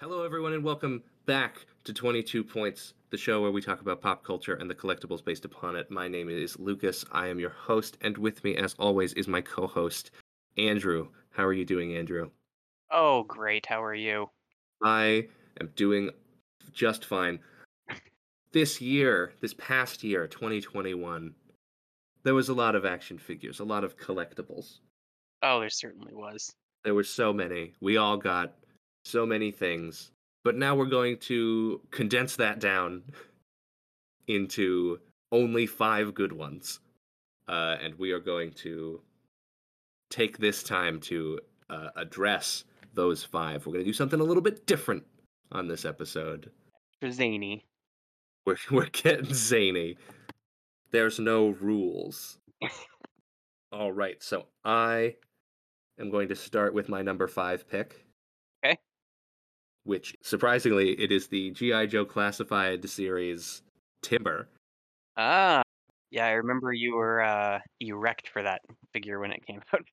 Hello, everyone, and welcome back to 22 Points, the show where we talk about pop culture and the collectibles based upon it. My name is Lucas. I am your host, and with me, as always, is my co-host, Andrew. How are you doing, Andrew? Oh, great. How are you? I am doing just fine. This past year, 2021, there was a lot of action figures, a lot of collectibles. Oh, there certainly was. There were so many. We all got so many things, but now we're going to condense that down into only 5 good ones, and we are going to take this time to address those 5. We're going to do something a little bit different on this episode. Zany. We're getting zany. There's no rules. All right, so I am going to start with my number 5 pick. Which, surprisingly, it is the G.I. Joe Classified series, Timber. Ah, yeah, I remember you were erect for that figure when it came out.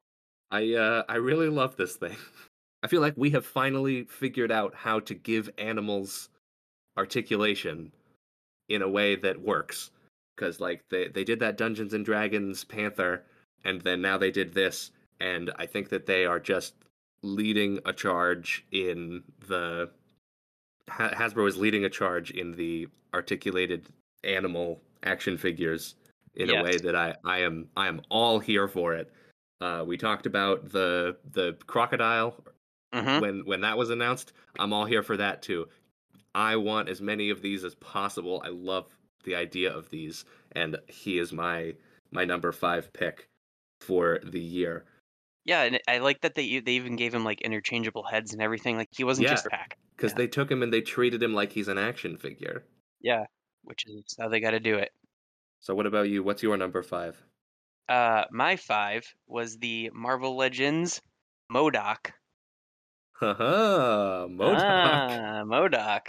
I really love this thing. I feel like we have finally figured out how to give animals articulation in a way that works. Because, like, they did that Dungeons and Dragons panther, and then now they did this, and I think that they are just leading a charge in the Hasbro is leading a charge in the articulated animal action figures in a way that I am all here for it. We talked about the crocodile when that was announced. I'm all here for that too. I want as many of these as possible. I love the idea of these, and he is my number 5 pick for the year. Yeah, and I like that they even gave him, like, interchangeable heads and everything. Like, he wasn't just pack. Because they took him and they treated him like he's an action figure. Yeah, which is how they got to do it. So what about you? What's your number 5? My 5 was the Marvel Legends Modok. Haha, Modok. Ah, Modok.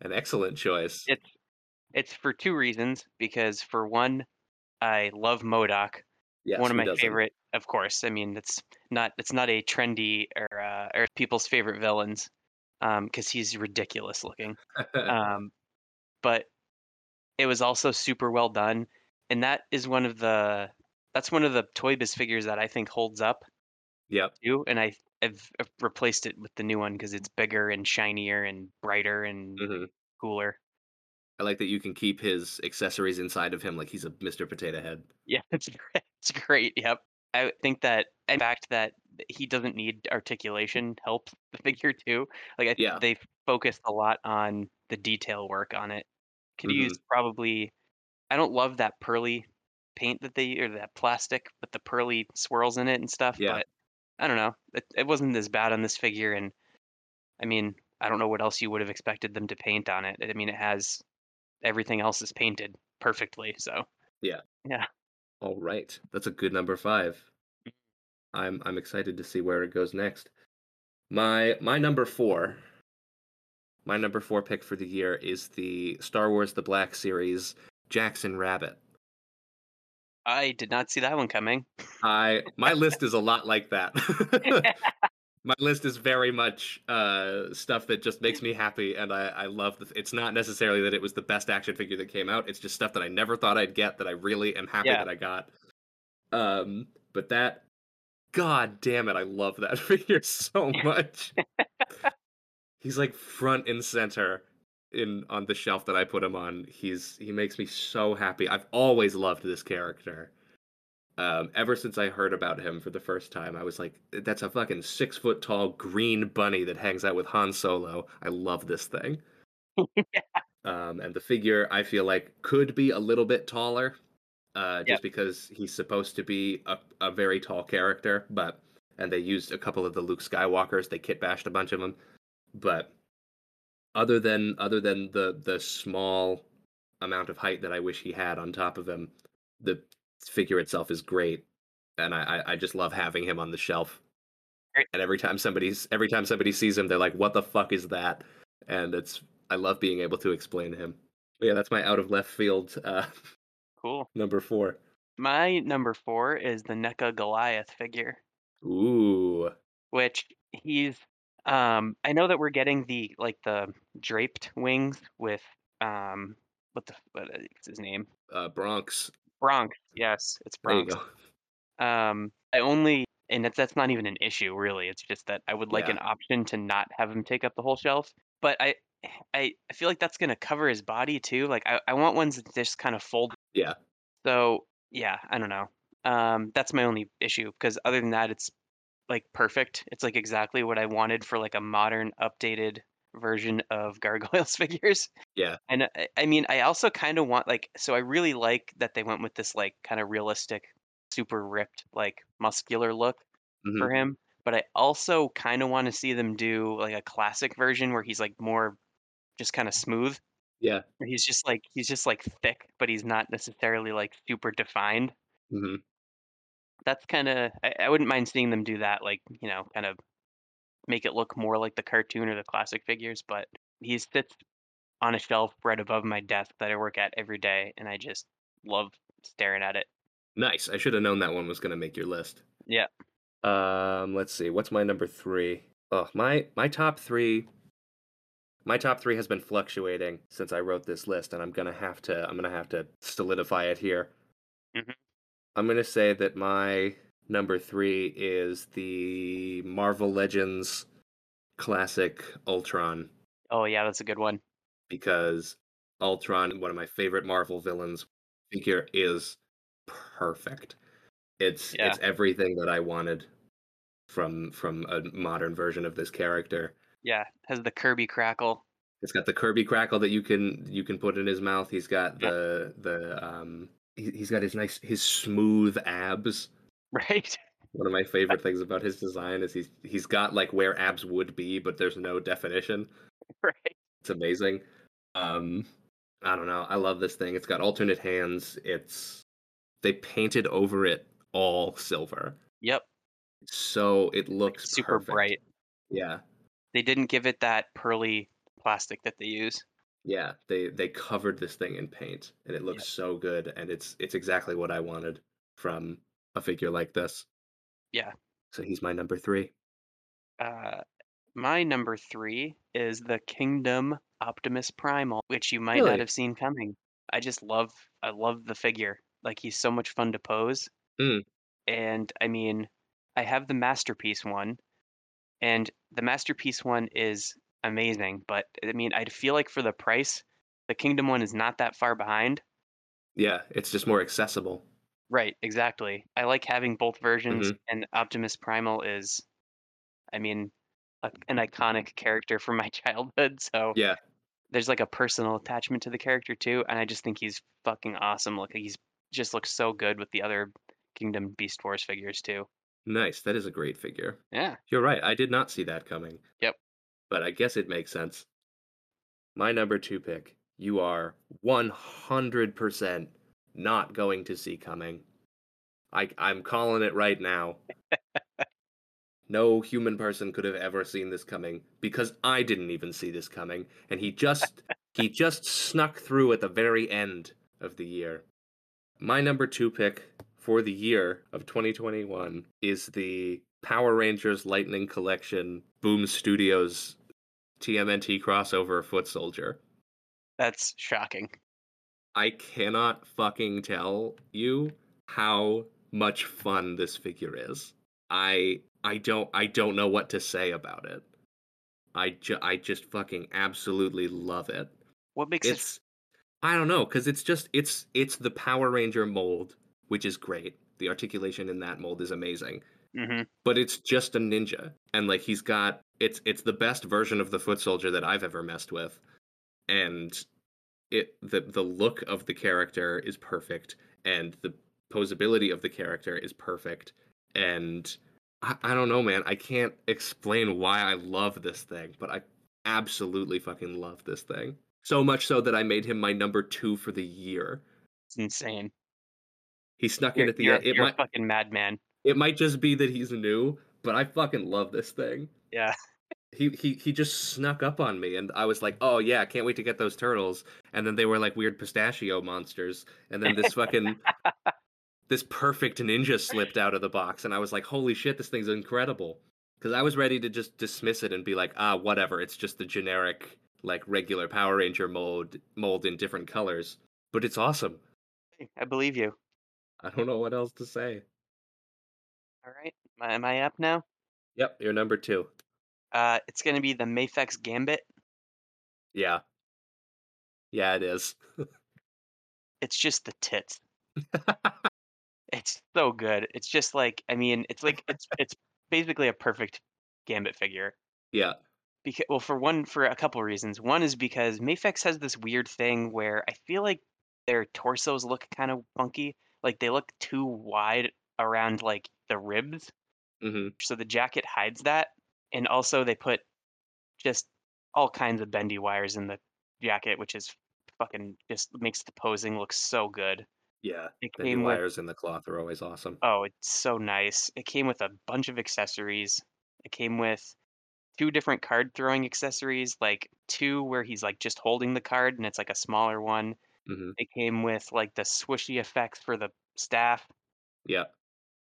An excellent choice. It's for 2 reasons. Because, for one, I love Modok. Yes, one of my favorite, of course. I mean, it's not a trendy or people's favorite villains, because he's ridiculous looking. But it was also super well done, and that's one of the Toy Biz figures that I think holds up. Yep. Too, and I've replaced it with the new one because it's bigger and shinier and brighter and cooler. I like that you can keep his accessories inside of him like he's a Mr. Potato Head. Yeah, it's great. Yep. I think that, in fact, that he doesn't need articulation helps the figure too. Like, I think they focused a lot on the detail work on it. Could use probably, I don't love that pearly paint or that plastic with the pearly swirls in it and stuff. Yeah. But I don't know. It wasn't as bad on this figure. And I mean, I don't know what else you would have expected them to paint on it. I mean, everything else is painted perfectly, so yeah. All right, that's a good number 5. I'm excited to see where it goes next. My number four pick for the year is the Star Wars the Black Series Jackson Rabbit. I did not see that one coming. My list is a lot like that. My list is very much stuff that just makes me happy, and I love it. It's not necessarily that it was the best action figure that came out. It's just stuff that I never thought I'd get that I really am happy that I got. But that, god damn it, I love that figure so much. He's like front and center on the shelf that I put him on. He makes me so happy. I've always loved this character. Ever since I heard about him for the first time, I was like, that's a fucking 6-foot tall green bunny that hangs out with Han Solo. I love this thing. And the figure, I feel like, could be a little bit taller, just because he's supposed to be a very tall character. And they used a couple of the Luke Skywalkers. They kit-bashed a bunch of them. But other than the small amount of height that I wish he had on top of him, the figure itself is great, and I just love having him on the shelf. And every time somebody sees him, they're like, "What the fuck is that?" And I love being able to explain him. But yeah, that's my out of left field. Cool. Number 4. My number 4 is the NECA Goliath figure. Ooh. Which he's I know that we're getting the draped wings with what's his name? Bronx. Bronx. Yes, it's Bronx. There you go. That's not even an issue really. It's just that I would like an option to not have him take up the whole shelf. But I feel like that's gonna cover his body too. Like I want ones that just kind of fold. Yeah. So yeah, I don't know. That's my only issue, because other than that, it's like perfect. It's like exactly what I wanted for like a modern updated version of Gargoyles figures. Yeah. And I mean, I also kind of want I really like that they went with this like kind of realistic, super ripped, like muscular look for him. But I also kind of want to see them do like a classic version where he's like more just kind of smooth. Yeah. He's just like thick, but he's not necessarily like super defined. Mm-hmm. That's kind of, I wouldn't mind seeing them do that, like, you know, kind of make it look more like the cartoon or the classic figures. But he sits on a shelf right above my desk that I work at every day, and I just love staring at it. Nice. I should have known that one was going to make your list. Yeah. Let's see. What's my number three? Oh, my top three has been fluctuating since I wrote this list, and I'm gonna have to solidify it here. Mm-hmm. I'm going to say that my number three is the Marvel Legends classic Ultron. Oh, yeah, that's a good one. Because Ultron, one of my favorite Marvel villains figure, is perfect. It's everything that I wanted from a modern version of this character. Yeah, has the Kirby crackle. It's got the Kirby crackle that you can put in his mouth. He's got He's got his smooth abs. Right. One of my favorite things about his design is he's got like where abs would be, but there's no definition. Right. It's amazing. I don't know. I love this thing. It's got alternate hands. They painted over it all silver. Yep. So it looks like super perfect. Bright. Yeah. They didn't give it that pearly plastic that they use. Yeah, they covered this thing in paint, and it looks so good, and it's exactly what I wanted from a figure like this. Yeah. So he's my number three. My number three is the Kingdom Optimus Primal, which you might not have seen coming. I love the figure. Like, he's so much fun to pose. Mm. And, I mean, I have the Masterpiece one, and the Masterpiece one is amazing, but I mean, I feel like for the price, the Kingdom one is not that far behind. Yeah, it's just more accessible. Right, exactly. I like having both versions, and Optimus Primal is, I mean, an iconic character from my childhood, so yeah, there's like a personal attachment to the character too, and I just think he's fucking awesome. Like, he's just looks so good with the other Kingdom Beast Wars figures too. Nice, that is a great figure. Yeah. You're right, I did not see that coming. Yep. But I guess it makes sense. My number two pick, you are 100% not going to see coming. I'm calling it right now. No human person could have ever seen this coming, because I didn't even see this coming. And he just snuck through at the very end of the year. My number two pick for the year of 2021 is the Power Rangers Lightning Collection Boom Studios TMNT crossover Foot Soldier. That's shocking. I cannot fucking tell you how much fun this figure is. I don't know what to say about it. I just fucking absolutely love it. What makes it? I don't know, because it's the Power Ranger mold, which is great. The articulation in that mold is amazing. Mm-hmm. But it's just a ninja, and like he's got it's the best version of the Foot Soldier that I've ever messed with, and the look of the character is perfect, and the posability of the character is perfect, and I don't know, man, I can't explain why I love this thing, but I absolutely fucking love this thing so much so that I made him my number two for the year. It's insane. He snuck in at the end. You're a fucking madman. It might just be that he's new, but I fucking love this thing. Yeah. He just snuck up on me, and I was like, oh yeah, can't wait to get those turtles. And then they were like weird pistachio monsters. And then this fucking, this perfect ninja slipped out of the box. And I was like, holy shit, this thing's incredible. Because I was ready to just dismiss it and be like, ah, whatever. It's just the generic, like, regular Power Ranger mold in different colors. But it's awesome. I believe you. I don't know what else to say. All right. Am I up now? Yep, you're number two. It's going to be the Mafex Gambit. Yeah. Yeah, it is. It's just the tits. It's so good. It's just like, I mean, it's like, it's basically a perfect Gambit figure. Yeah. Because, well, for one, for a couple reasons. One is because Mafex has this weird thing where I feel like their torsos look kind of funky. Like, they look too wide around, like, the ribs. Mm-hmm. So the jacket hides that. And also they put just all kinds of bendy wires in the jacket, which is fucking just makes the posing look so good. Yeah, the wires in the cloth are always awesome. Oh, it's so nice. It came with a bunch of accessories. It came with two different card throwing accessories, like two where he's like just holding the card and it's like a smaller one. Mm-hmm. It came with like the swooshy effects for the staff. Yeah.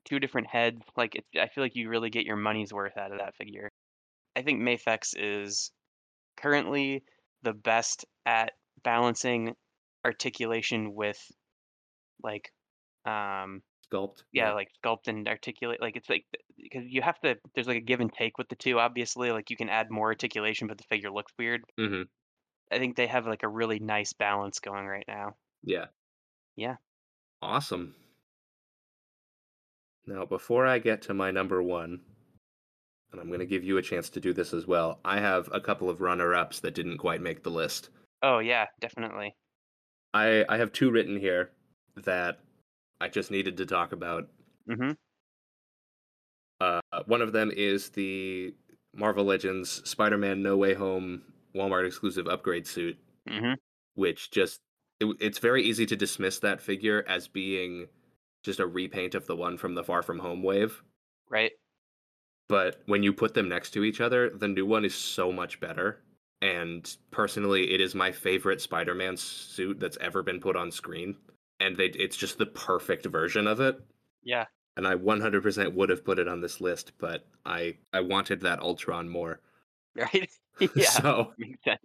Two different heads. Like, it, I feel like you really get your money's worth out of that figure. I think Mafex is currently the best at balancing articulation with like sculpt. Yeah, like sculpt and articulate. Like, it's like, because you have to, there's like a give and take with the two, obviously. Like, you can add more articulation, but the figure looks weird. Mm-hmm. I think they have like a really nice balance going right now. Yeah. Yeah. Awesome. Now, before I get to my number one, and I'm going to give you a chance to do this as well, I have a couple of runner-ups that didn't quite make the list. Oh, yeah, definitely. I have two written here that I just needed to talk about. Mm-hmm. One of them is the Marvel Legends Spider-Man No Way Home Walmart exclusive upgrade suit, mm-hmm. which just, it's very easy to dismiss that figure as being just a repaint of the one from the Far From Home wave. Right. But when you put them next to each other, the new one is so much better. And personally, it is my favorite Spider-Man suit that's ever been put on screen. And it's just the perfect version of it. Yeah. And I 100% would have put it on this list, but I wanted that Ultron more. Right? Yeah. So, makes sense.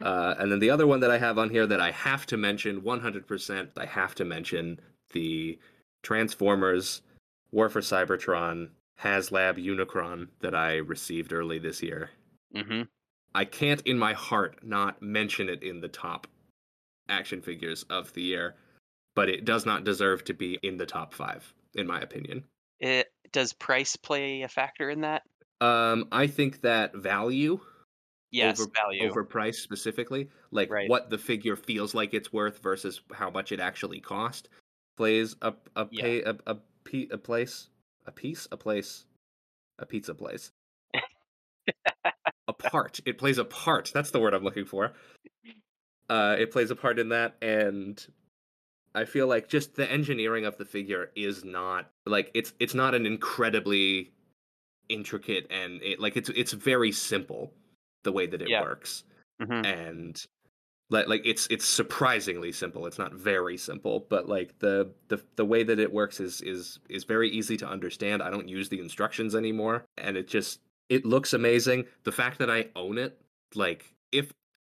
And then the other one that I have on here that I have to mention, 100%, I have to mention the Transformers, War for Cybertron, HasLab Unicron that I received early this year. Mm-hmm. I can't in my heart not mention it in the top action figures of the year, but it does not deserve to be in the top five, in my opinion. Does price play a factor in that? I think that value. Yes, value. Over price specifically. Like, right. What the figure feels like it's worth versus how much it actually cost. Plays a pizza place. A part. It plays a part. That's the word I'm looking for. It plays a part in that, and I feel like just the engineering of the figure is not like it's not an incredibly intricate and it's very simple the way that it works, mm-hmm. and. Like it's surprisingly simple. It's not very simple, but like the way that it works is very easy to understand. I don't use the instructions anymore, and it looks amazing. The fact that I own it, like if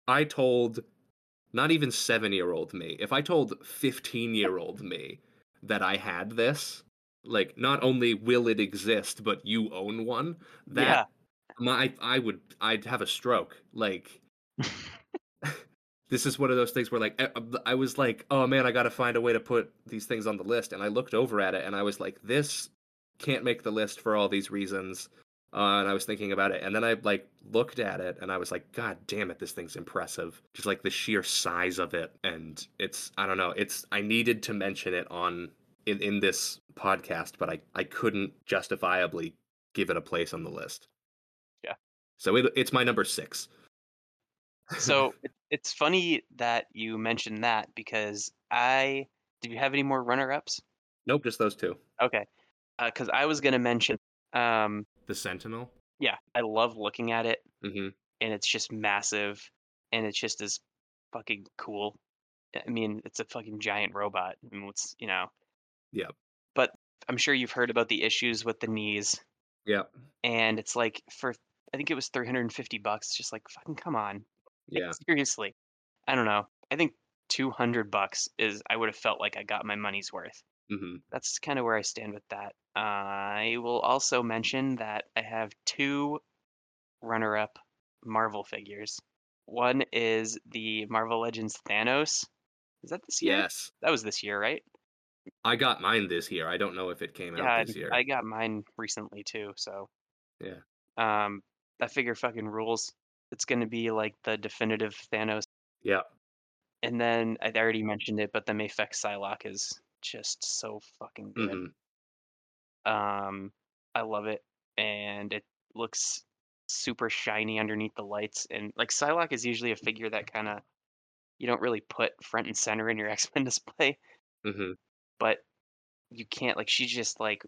I told not even 7-year-old me, if I told 15-year-old me that I had this, like not only will it exist, but you own one. That I'd have a stroke. Like. This is one of those things where, like, I was like, oh, man, I got to find a way to put these things on the list. And I looked over at it, and I was like, this can't make the list for all these reasons. And I was thinking about it. And then I, like, looked at it, and I was like, God damn it, this thing's impressive. Just, like, the sheer size of it. And it's, I don't know, it's, I needed to mention it in this podcast, but I couldn't justifiably give it a place on the list. Yeah. So it's my number 6. So it's funny that you mentioned that because did you have any more runner-ups? Nope, just those two. Okay, because I was going to mention the Sentinel. Yeah, I love looking at it, mm-hmm. and it's just massive, and it's just as fucking cool. I mean, it's a fucking giant robot. I mean, it's, you know. Yeah. But I'm sure you've heard about the issues with the knees. Yeah. And it's like for, I think it was $350. Just like, fucking come on. Yeah. Like, seriously. I don't know. I think $200 is, I would have felt like I got my money's worth. Mm-hmm. That's kind of where I stand with that. I will also mention that I have two runner-up Marvel figures. One is the Marvel Legends Thanos. Is that this year? Yes. That was this year, right? I got mine this year. I don't know if it came out this year. I got mine recently too, so. Yeah. That figure fucking rules. It's going to be like the definitive Thanos. Yeah. And then I already mentioned it, but the Mafex Psylocke is just so fucking good. Mm-hmm. I love it, and it looks super shiny underneath the lights. And like Psylocke is usually a figure that kind of you don't really put front and center in your X-Men display, mm-hmm. but you can't like she's just like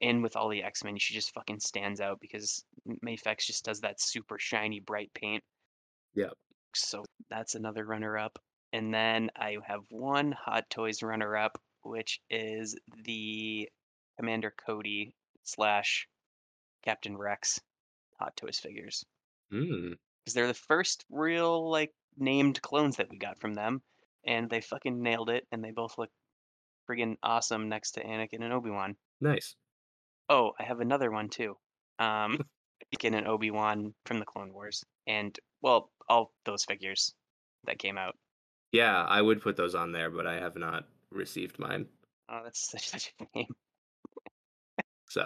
in with all the X-Men. She just fucking stands out because Mafex just does that super shiny bright paint. Yeah. So that's another runner-up. And then I have one Hot Toys runner-up, which is the Commander Cody / Captain Rex Hot Toys figures. Because they're the first real, like, named clones that we got from them. And they fucking nailed it. And they both look friggin' awesome next to Anakin and Obi-Wan. Nice. Oh, I have another one, too. Anakin and Obi-Wan from the Clone Wars. And, well, all those figures that came out. Yeah, I would put those on there, but I have not received mine. Oh, that's such a shame. So.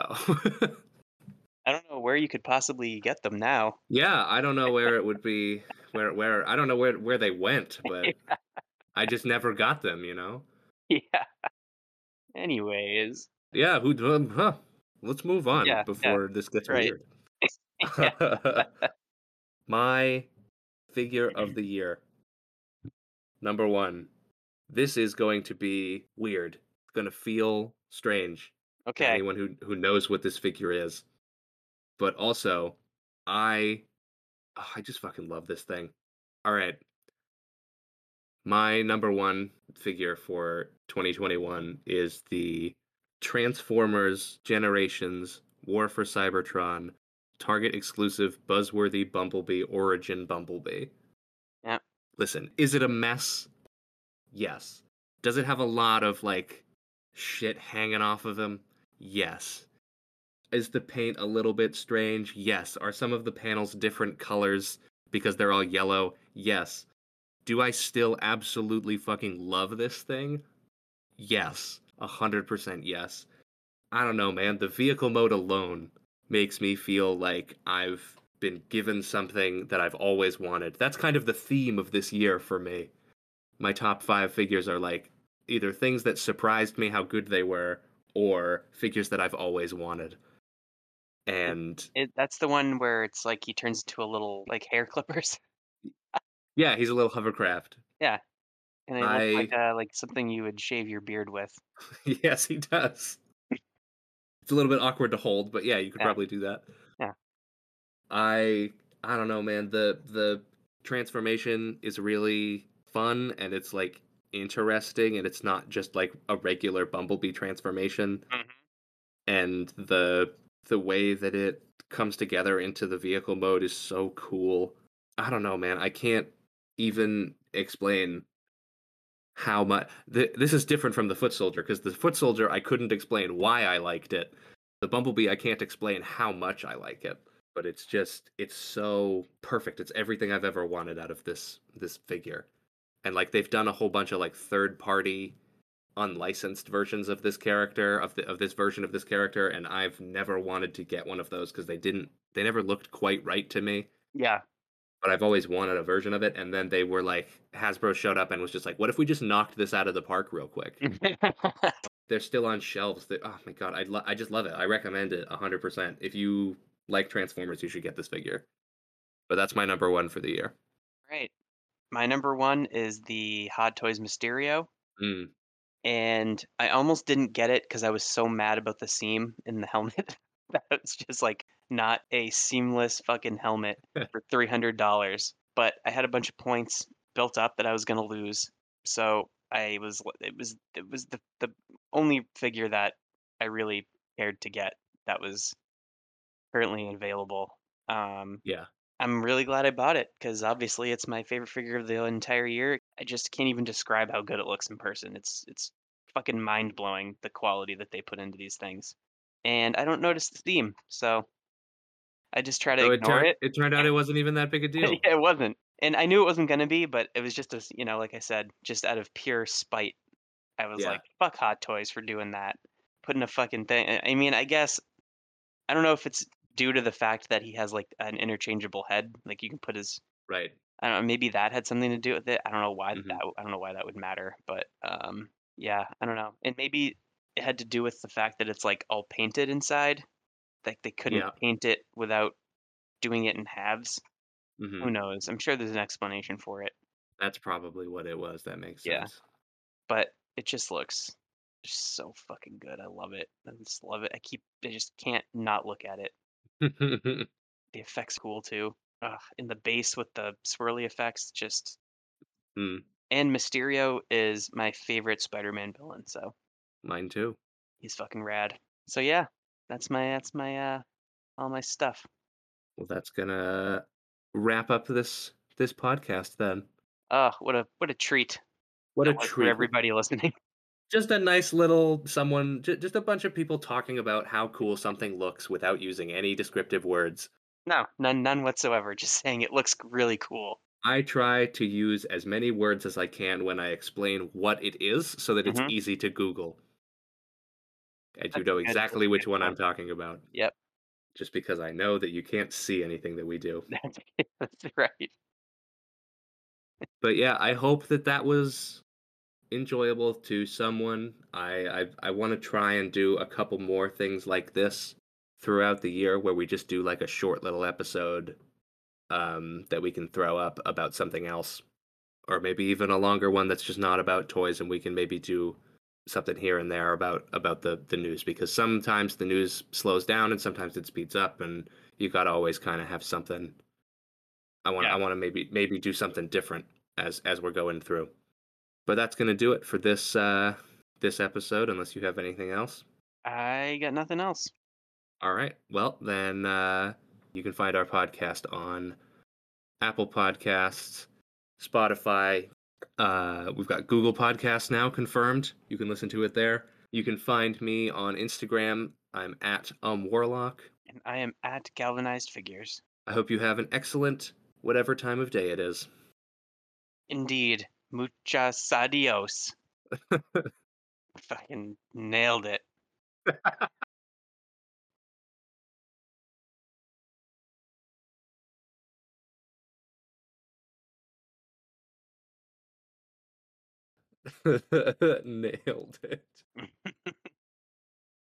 I don't know where you could possibly get them now. Yeah, I don't know where it would be, where I don't know where they went, but yeah. I just never got them, you know? Yeah. Anyways. Yeah, let's move on before this gets weird. Yeah. My figure of the year. Number one, this is going to be weird. It's going to feel strange. Okay. To anyone who knows what this figure is. But also, I just fucking love this thing. All right. My number one figure for 2021 is the Transformers Generations War for Cybertron Target exclusive Buzzworthy Bumblebee Origin Bumblebee. Yeah. Listen, is it a mess? Yes. Does it have a lot of, like, shit hanging off of him? Yes. Is the paint a little bit strange? Yes. Are some of the panels different colors because they're all yellow? Yes. Do I still absolutely fucking love this thing? Yes. 100% yes. I don't know, man. The vehicle mode alone makes me feel like I've been given something that I've always wanted. That's kind of the theme of this year for me. My top five figures are like either things that surprised me how good they were or figures that I've always wanted. And that's the one where it's like he turns into a little like hair clippers. Yeah, he's a little hovercraft. Yeah. And it looks like something you would shave your beard with. Yes, he does. It's a little bit awkward to hold, but yeah, you could probably do that. Yeah. I don't know, man. The transformation is really fun, and it's like interesting, and it's not just like a regular Bumblebee transformation. Mm-hmm. And the way that it comes together into the vehicle mode is so cool. I don't know, man. I can't even explain how much this is different from the Foot Soldier, because the Foot Soldier I couldn't explain why I liked it. The Bumblebee I can't explain how much I like it, but it's just it's so perfect. It's everything I've ever wanted out of this figure. And like they've done a whole bunch of like third party unlicensed versions of this character of this version of this character, and I've never wanted to get one of those because they never looked quite right to me. Yeah. But I've always wanted a version of it. And then they were like, Hasbro showed up and was just like, what if we just knocked this out of the park real quick? They're still on shelves. Oh my God. I just love it. I recommend it 100%. If you like Transformers, you should get this figure. But that's my number one for the year. Right. My number one is the Hot Toys Mysterio. Mm. And I almost didn't get it because I was so mad about the seam in the helmet. That was just like not a seamless fucking helmet for $300. But I had a bunch of points built up that I was going to lose. So it was the only figure that I really cared to get that was currently available. Yeah. I'm really glad I bought it because obviously it's my favorite figure of the entire year. I just can't even describe how good it looks in person. It's fucking mind-blowing, the quality that they put into these things. And I don't notice the theme, so I just try to ignore it. It turned out it wasn't even that big a deal. Yeah, it wasn't. And I knew it wasn't going to be, but it was just, like I said, just out of pure spite. I was like, fuck Hot Toys for doing that. Putting a fucking thing. I mean, I guess, I don't know if it's due to the fact that he has like an interchangeable head, like you can put his right. I don't know. Maybe that had something to do with it. I don't know why that. I don't know why that would matter. But yeah, I don't know. And maybe it had to do with the fact that it's like all painted inside. Like they couldn't paint it without doing it in halves. Mm-hmm. Who knows? I'm sure there's an explanation for it. That's probably what it was. That makes sense. Yeah, but it just looks just so fucking good. I love it. I just love it. I just can't not look at it. The effects cool too. And the bass with the swirly effects just and Mysterio is my favorite Spider-Man villain, so mine too. He's fucking rad. So yeah, that's my all my stuff. Well, that's gonna wrap up this podcast then. What a treat. What a treat for everybody listening. Just a nice little someone, just a bunch of people talking about how cool something looks without using any descriptive words. No, none whatsoever. Just saying it looks really cool. I try to use as many words as I can when I explain what it is so that it's easy to Google. I do know exactly which one I'm talking about. Yep. Just because I know that you can't see anything that we do. That's right. But yeah, I hope that was enjoyable to someone. I want to try and do a couple more things like this throughout the year where we just do like a short little episode that we can throw up about something else, or maybe even a longer one that's just not about toys, and we can maybe do something here and there about the news, because sometimes the news slows down and sometimes it speeds up, and you gotta always kind of have something. I want to maybe do something different as we're going through. But that's going to do it for this this episode, unless you have anything else. I got nothing else. All right. Well, then you can find our podcast on Apple Podcasts, Spotify. We've got Google Podcasts now confirmed. You can listen to it there. You can find me on Instagram. I'm at Warlock. And I am at Galvanized Figures. I hope you have an excellent whatever time of day it is. Indeed. Muchas adios. Fucking nailed it. Nailed it.